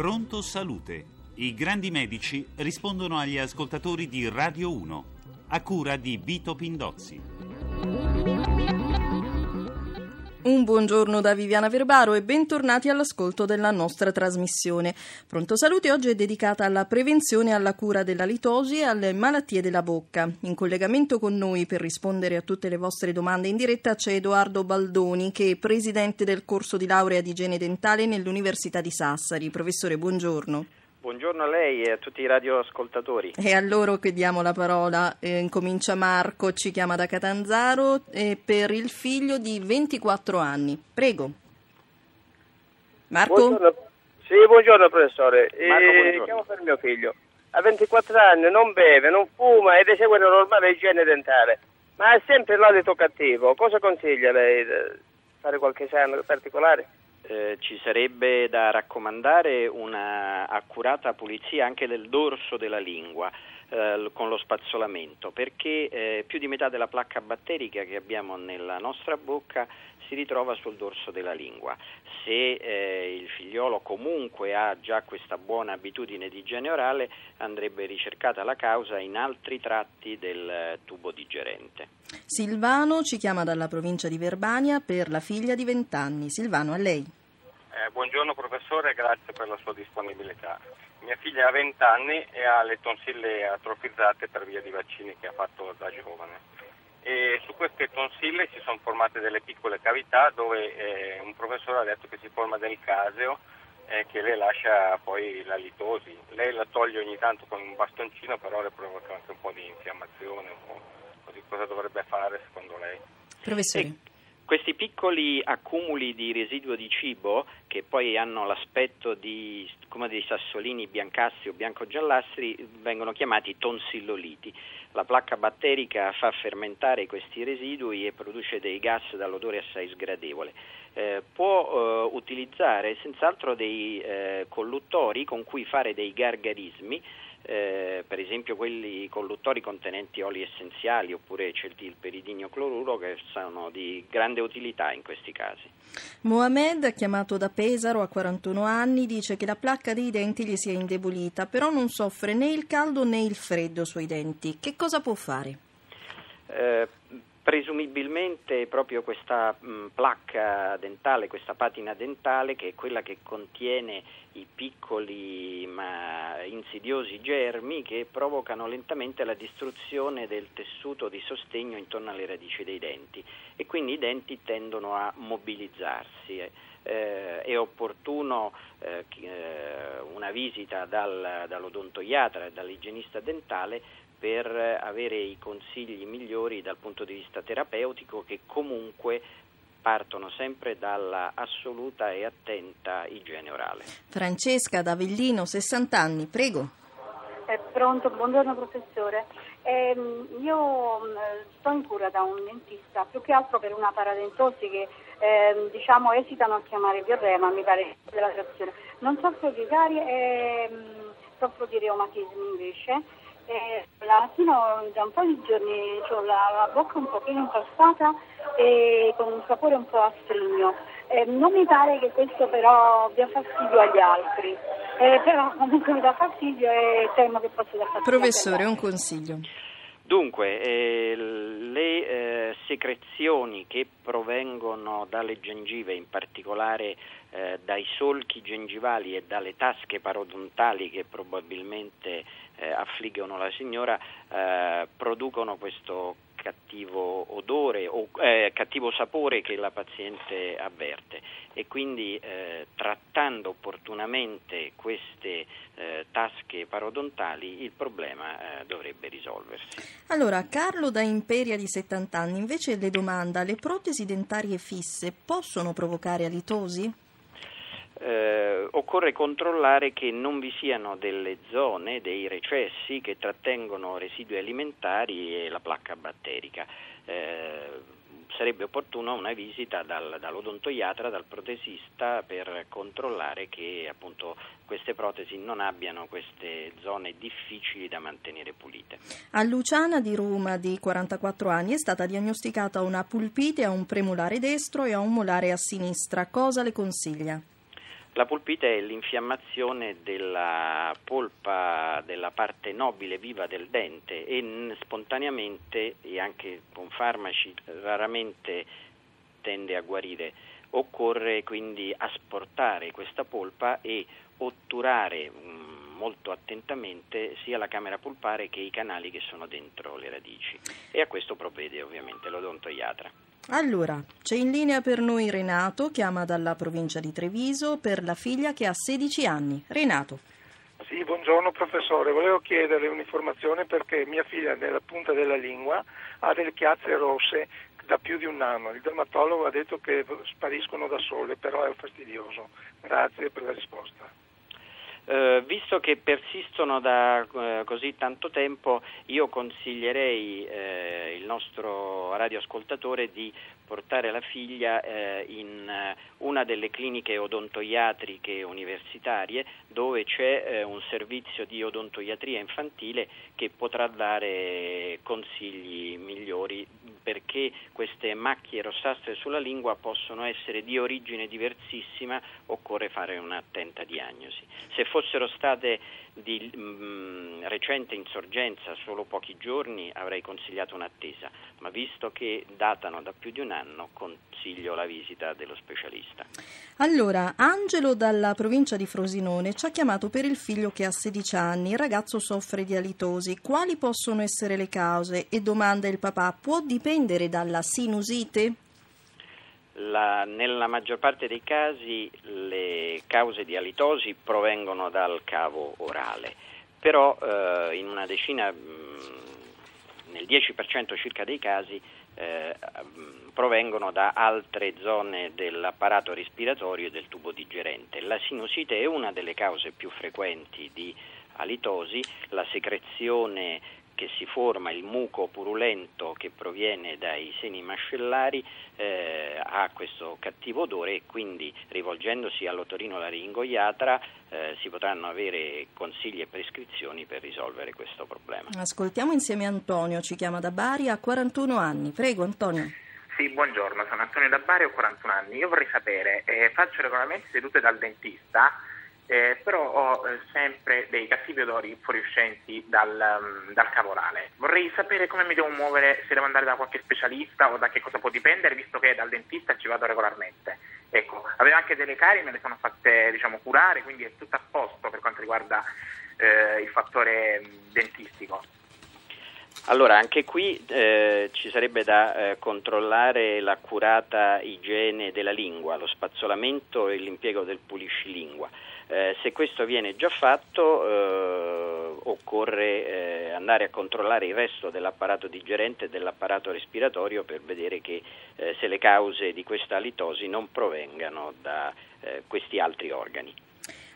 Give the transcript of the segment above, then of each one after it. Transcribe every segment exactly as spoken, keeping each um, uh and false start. Pronto Salute. I grandi medici rispondono agli ascoltatori di Radio uno, a cura di Vito Pindozzi. Un buongiorno da Viviana Verbaro e bentornati all'ascolto della nostra trasmissione. Pronto Salute oggi è dedicata alla prevenzione e alla cura della litosi e alle malattie della bocca. In collegamento con noi per rispondere a tutte le vostre domande in diretta c'è Edoardo Baldoni, che è presidente del corso di laurea di igiene dentale nell'Università di Sassari. Professore, buongiorno. Buongiorno a lei e a tutti i radioascoltatori. E a loro che diamo la parola. Eh, incomincia Marco, ci chiama da Catanzaro, eh, per il figlio di ventiquattro anni. Prego. Marco? Buongiorno. Sì, buongiorno professore. Marco, buongiorno. Eh, chiamo per mio figlio. Ha ventiquattro anni, non beve, non fuma ed esegue la normale igiene dentale, ma ha sempre l'alito cattivo. Cosa consiglia lei? Fare qualche esame particolare? Eh, ci sarebbe da raccomandare una accurata pulizia anche del dorso della lingua eh, con lo spazzolamento, perché eh, più di metà della placca batterica che abbiamo nella nostra bocca si ritrova sul dorso della lingua. Se eh, il figliolo comunque ha già questa buona abitudine di igiene orale, andrebbe ricercata la causa in altri tratti del tubo digerente. Silvano ci chiama dalla provincia di Verbania per la figlia di venti anni. Silvano, a lei. Eh, buongiorno professore, grazie per la sua disponibilità. Mia figlia ha venti anni e ha le tonsille atrofizzate per via di vaccini che ha fatto da giovane. E su queste tonsille si sono formate delle piccole cavità dove eh, un professore ha detto che si forma del caseo eh, che le lascia poi la litosi. Lei la toglie ogni tanto con un bastoncino, però le provoca anche un po' di infiammazione. Un po'. Così cosa dovrebbe fare secondo lei? Professore. E questi piccoli accumuli di residuo di cibo, che poi hanno l'aspetto di come dei sassolini biancastri o bianco-giallastri, vengono chiamati tonsilloliti. La placca batterica fa fermentare questi residui e produce dei gas dall'odore assai sgradevole. Eh, può eh, utilizzare senz'altro dei eh, colluttori con cui fare dei gargarismi, eh, per esempio quelli colluttori contenenti oli essenziali oppure cetilperidinio cloruro, che sono di grande utilità in questi casi. Mohamed, chiamato da Pesaro, ha quarantuno anni, dice che la placca dei denti gli si è indebolita, però non soffre né il caldo né il freddo sui denti. Che cosa può fare? Eh, presumibilmente proprio questa mh, placca dentale, questa patina dentale, che è quella che contiene i piccoli ma insidiosi germi che provocano lentamente la distruzione del tessuto di sostegno intorno alle radici dei denti, e quindi i denti tendono a mobilizzarsi. Eh, è opportuno eh, una visita dal, dall'odontoiatra e dall'igienista dentale per avere i consigli migliori dal punto di vista terapeutico, che comunque partono sempre dalla assoluta e attenta igiene orale. Francesca da Avellino, sessanta anni, prego. Eh, pronto, buongiorno professore. Eh, io mh, sto in cura da un dentista, più che altro per una paradentosi che eh, diciamo esitano a chiamare diorrema, mi pare, della trazione. Non soffro di carie, eh, soffro di reumatismi invece. Eh, la mattina da un po' di giorni ho la, la bocca un pochino impastata e con un sapore un po' astrigno. Eh, non mi pare che questo però dia fastidio agli altri, eh, però comunque mi dà fastidio e temo che possa dar fastidio. Professore, un consiglio. Dunque, eh, le eh, secrezioni che provengono dalle gengive, in particolare eh, dai solchi gengivali e dalle tasche parodontali che probabilmente eh, affliggono la signora, eh, producono questo cattivo odore o eh, cattivo sapore che la paziente avverte, e quindi eh, trattando opportunamente queste eh, tasche parodontali il problema eh, dovrebbe risolversi. Allora, Carlo da Imperia di settanta anni invece le domanda: le protesi dentarie fisse possono provocare alitosi? Eh, occorre controllare che non vi siano delle zone, dei recessi che trattengono residui alimentari e la placca batterica. Eh, sarebbe opportuna una visita dal, dall'odontoiatra, dal protesista, per controllare che appunto queste protesi non abbiano queste zone difficili da mantenere pulite. A Luciana di Roma, di quarantaquattro anni, è stata diagnosticata una pulpite a un premolare destro e a un molare a sinistra. Cosa le consiglia? La pulpite è l'infiammazione della polpa della parte nobile viva del dente e spontaneamente e anche con farmaci raramente tende a guarire. Occorre quindi asportare questa polpa e otturare molto attentamente sia la camera polpare che i canali che sono dentro le radici, e a questo provvede ovviamente l'odontoiatra. Allora, c'è in linea per noi Renato, chiama dalla provincia di Treviso per la figlia che ha sedici anni. Renato. Sì, buongiorno professore, volevo chiedere un'informazione perché mia figlia nella punta della lingua ha delle chiazze rosse da più di un anno. Il dermatologo ha detto che spariscono da sole, però è fastidioso. Grazie per la risposta. Uh, visto che persistono da uh, così tanto tempo, io consiglierei uh, il nostro radioascoltatore di portare la figlia uh, in uh, una delle cliniche odontoiatriche universitarie, dove c'è uh, un servizio di odontoiatria infantile che potrà dare consigli migliori, perché queste macchie rossastre sulla lingua possono essere di origine diversissima, occorre fare un'attenta diagnosi. Se fossero state di mh, recente insorgenza, solo pochi giorni, avrei consigliato un'attesa, ma visto che datano da più di un anno, consiglio la visita dello specialista. Allora, Angelo dalla provincia di Frosinone ci ha chiamato per il figlio che ha sedici anni, il ragazzo soffre di alitosi, quali possono essere le cause? E domanda il papà, può dipendere dalla sinusite? La, nella maggior parte dei casi le cause di alitosi provengono dal cavo orale, però eh, in una decina, mh, nel dieci per cento circa dei casi eh, provengono da altre zone dell'apparato respiratorio e del tubo digerente. La sinusite è una delle cause più frequenti di alitosi, la secrezione che si forma, il muco purulento che proviene dai seni mascellari eh, ha questo cattivo odore, e quindi rivolgendosi all'otorinolaringoiatra eh, si potranno avere consigli e prescrizioni per risolvere questo problema. Ascoltiamo insieme Antonio, ci chiama da Bari, ha quarantuno anni. Prego Antonio. Sì, buongiorno, sono Antonio da Bari, ho quarantuno anni. Io vorrei sapere, eh, faccio regolarmente sedute dal dentista, Eh, però ho eh, sempre dei cattivi odori fuoriuscenti dal, um, dal cavo orale. Vorrei sapere come mi devo muovere, se devo andare da qualche specialista o da che cosa può dipendere, visto che dal dentista ci vado regolarmente. Ecco, avevo anche delle carie, me le sono fatte diciamo curare, quindi è tutto a posto per quanto riguarda eh, il fattore dentistico. Allora, anche qui eh, ci sarebbe da eh, controllare l'accurata igiene della lingua, lo spazzolamento e l'impiego del puliscilingua. Eh, se questo viene già fatto, eh, occorre eh, andare a controllare il resto dell'apparato digerente e dell'apparato respiratorio per vedere che eh, se le cause di questa alitosi non provengano da eh, questi altri organi.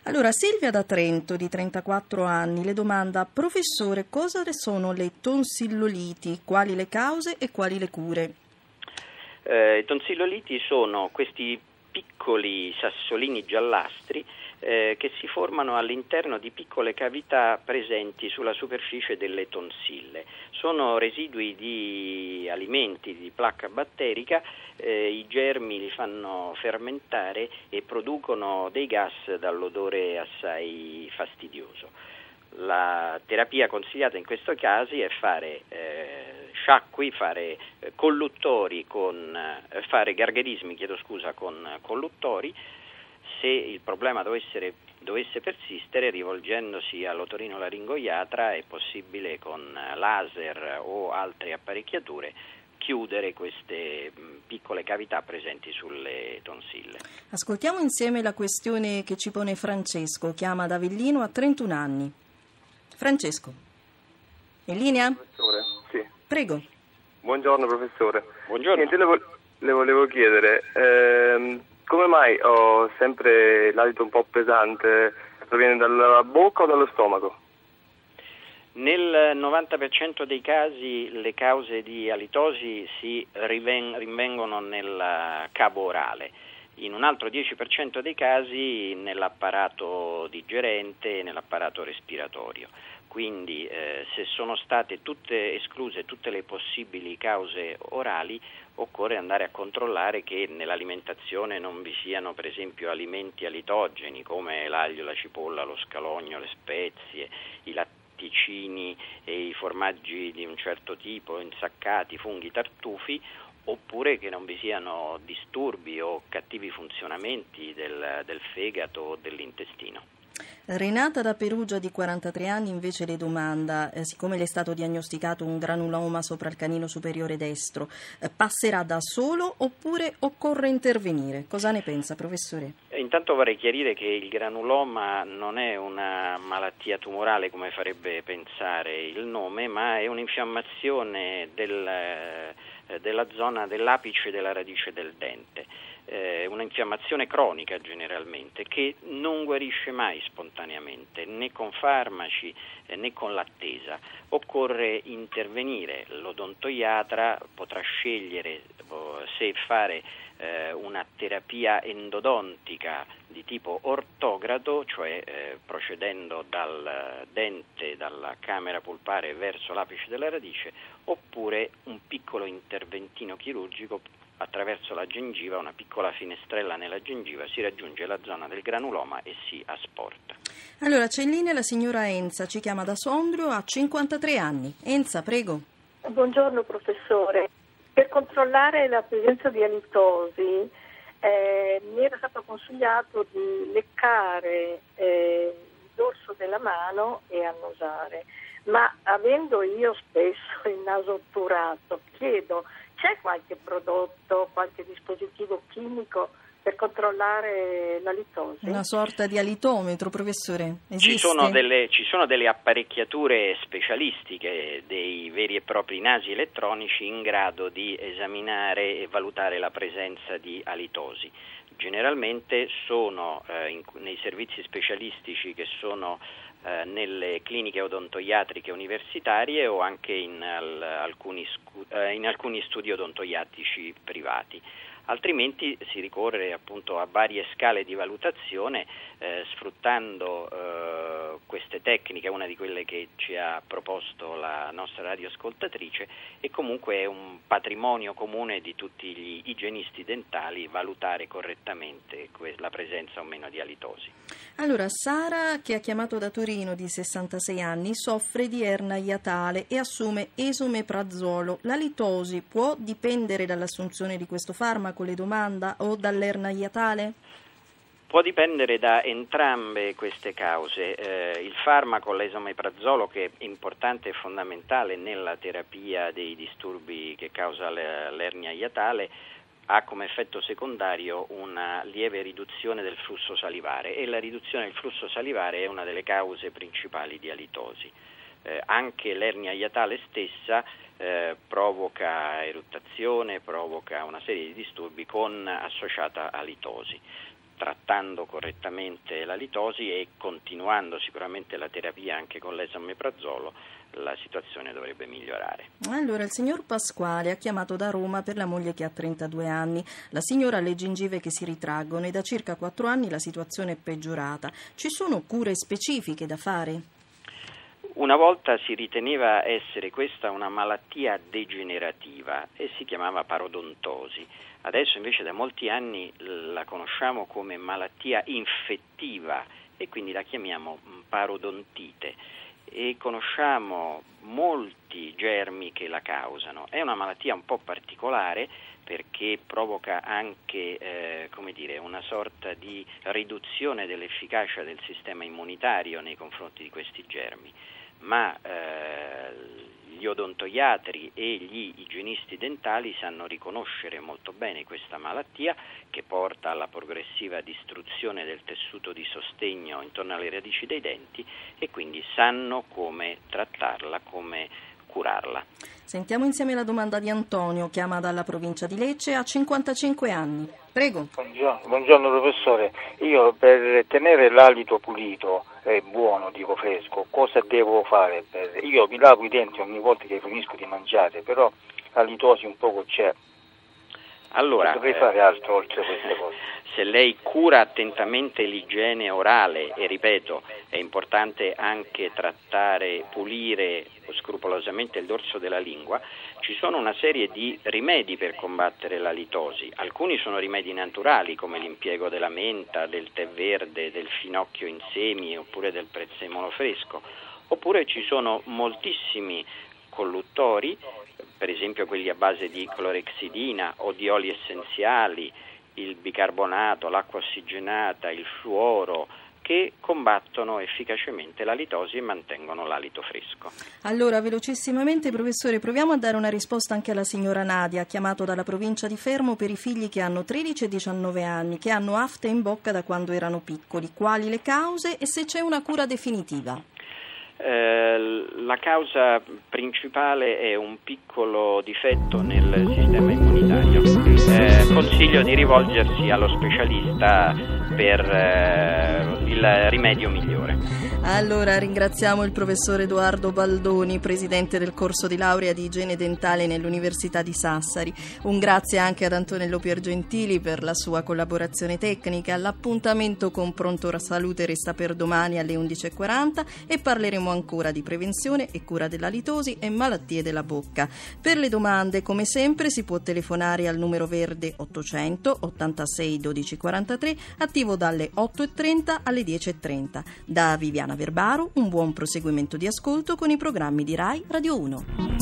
Allora, Silvia da Trento, di trentaquattro anni, le domanda: professore, cosa sono le tonsilloliti, quali le cause e quali le cure? Eh, i tonsilloliti sono questi piccoli sassolini giallastri eh, che si formano all'interno di piccole cavità presenti sulla superficie delle tonsille. Sono residui di alimenti, di placca batterica, eh, i germi li fanno fermentare e producono dei gas dall'odore assai fastidioso. La terapia consigliata in questi casi è fare eh, sciacqui, fare eh, colluttori con eh, fare gargherismi, chiedo scusa, con eh, colluttori. Se il problema dovesse, dovesse persistere, rivolgendosi all'otorinolaringoiatra è possibile con laser o altre apparecchiature chiudere queste piccole cavità presenti sulle tonsille. Ascoltiamo insieme la questione che ci pone Francesco, chiama da Avellino, a trentuno anni. Francesco, in linea? Professore, sì. Prego. Buongiorno professore. Buongiorno. Niente, le, vo- le volevo chiedere, ehm, come mai ho sempre l'alito un po' pesante? Proviene dalla bocca o dallo stomaco? Nel novanta per cento dei casi le cause di alitosi si riven- rinvengono nel cavo orale. In un altro dieci per cento dei casi nell'apparato digerente e nell'apparato respiratorio. Quindi eh, se sono state tutte escluse tutte le possibili cause orali, occorre andare a controllare che nell'alimentazione non vi siano per esempio alimenti alitogeni come l'aglio, la cipolla, lo scalogno, le spezie, i latticini e i formaggi di un certo tipo, insaccati, funghi, tartufi, oppure che non vi siano disturbi o cattivi funzionamenti del, del fegato o dell'intestino. Renata da Perugia di quarantatré anni invece le domanda, eh, siccome le è stato diagnosticato un granuloma sopra il canino superiore destro, eh, passerà da solo oppure occorre intervenire? Cosa ne pensa, professore? Intanto vorrei chiarire che il granuloma non è una malattia tumorale come farebbe pensare il nome, ma è un'infiammazione del, eh, della zona dell'apice della radice del dente. Eh, un'infiammazione cronica generalmente che non guarisce mai spontaneamente né con farmaci eh, né con l'attesa. Occorre intervenire, l'odontoiatra potrà scegliere oh, se fare eh, una terapia endodontica di tipo ortogrado, cioè eh, procedendo dal dente, dalla camera pulpare verso l'apice della radice, oppure un piccolo interventino chirurgico. Attraverso la gengiva, una piccola finestrella nella gengiva, si raggiunge la zona del granuloma e si asporta. Allora, c'è in linea la signora Enza, ci chiama da Sondrio, ha cinquantatré anni. Enza, prego. Buongiorno, professore. Per controllare la presenza di alitosi, eh, mi era stato consigliato di leccare eh, il dorso della mano e annusare, ma avendo io spesso il naso otturato, chiedo... C'è qualche prodotto, qualche dispositivo chimico per controllare la litosi? Una sorta di alitometro, professore? Esiste? Ci sono delle, ci sono delle apparecchiature specialistiche, dei veri e propri nasi elettronici in grado di esaminare e valutare la presenza di alitosi. Generalmente sono eh, in, nei servizi specialistici che sono eh, nelle cliniche odontoiatriche universitarie o anche in, al, alcuni scu- eh, in alcuni studi odontoiatrici privati. Altrimenti si ricorre appunto a varie scale di valutazione eh, sfruttando eh, queste tecniche, una di quelle che ci ha proposto la nostra radioascoltatrice, e comunque è un patrimonio comune di tutti gli igienisti dentali valutare correttamente que- la presenza o meno di alitosi. Allora, Sara, che ha chiamato da Torino, di sessantasei anni, soffre di ernia iatale e assume esomeprazolo. L'alitosi può dipendere dall'assunzione di questo farmaco? Con le domande o dall'ernia iatale? Può dipendere da entrambe queste cause. Eh, il farmaco, l'esomeprazolo, che è importante e fondamentale nella terapia dei disturbi che causa l'ernia iatale, ha come effetto secondario una lieve riduzione del flusso salivare, e la riduzione del flusso salivare è una delle cause principali di alitosi. Eh, anche l'ernia iatale stessa eh, provoca eruttazione, provoca una serie di disturbi con associata alitosi. Trattando correttamente l'alitosi e continuando sicuramente la terapia anche con l'esomeprazolo, la situazione dovrebbe migliorare. Allora, il signor Pasquale ha chiamato da Roma per la moglie che ha trentadue anni. La signora ha le gengive che si ritraggono e da circa quattro anni la situazione è peggiorata. Ci sono cure specifiche da fare? Una volta si riteneva essere questa una malattia degenerativa e si chiamava parodontosi. Adesso invece da molti anni la conosciamo come malattia infettiva e quindi la chiamiamo parodontite, e conosciamo molti germi che la causano. È una malattia un po' particolare perché provoca anche eh, come dire, una sorta di riduzione dell'efficacia del sistema immunitario nei confronti di questi germi, ma eh, gli odontoiatri e gli igienisti dentali sanno riconoscere molto bene questa malattia, che porta alla progressiva distruzione del tessuto di sostegno intorno alle radici dei denti, e quindi sanno come trattarla, come curarla. Sentiamo insieme la domanda di Antonio, chiama dalla provincia di Lecce, ha cinquantacinque anni. Prego. Buongiorno, buongiorno professore, io per tenere l'alito pulito e eh, buono, dico fresco, cosa devo fare? Per... Io mi lavo i denti ogni volta che finisco di mangiare, però l'alitosi un poco c'è. Allora, dovrei fare altro oltre a queste cose. Se lei cura attentamente l'igiene orale, e ripeto, è importante anche trattare, pulire scrupolosamente il dorso della lingua, ci sono una serie di rimedi per combattere la litosi. Alcuni sono rimedi naturali, come l'impiego della menta, del tè verde, del finocchio in semi oppure del prezzemolo fresco, oppure ci sono moltissimi colluttori, per esempio quelli a base di clorexidina o di oli essenziali, il bicarbonato, l'acqua ossigenata, il fluoro, che combattono efficacemente la litosi e mantengono l'alito fresco. Allora, velocissimamente, professore, proviamo a dare una risposta anche alla signora Nadia, chiamato dalla provincia di Fermo, per i figli che hanno tredici e diciannove anni, che hanno afte in bocca da quando erano piccoli. Quali le cause e se c'è una cura definitiva? Eh, la causa principale è un piccolo difetto nel sistema immunitario. Eh, consiglio di rivolgersi allo specialista per eh, il rimedio migliore. Allora, ringraziamo il professor Edoardo Baldoni, presidente del corso di laurea di igiene dentale nell'Università di Sassari. Un grazie anche ad Antonello Piergentili per la sua collaborazione tecnica. L'appuntamento con Pronto Salute resta per domani alle undici e quaranta e parleremo ancora di prevenzione e cura della litosi e malattie della bocca. Per le domande, come sempre, si può telefonare al numero verde ottocento ottantasei dodici quarantatré, attivo dalle otto e trenta alle dieci e trenta. Da Viviana Verbaro, un buon proseguimento di ascolto con i programmi di Rai Radio uno.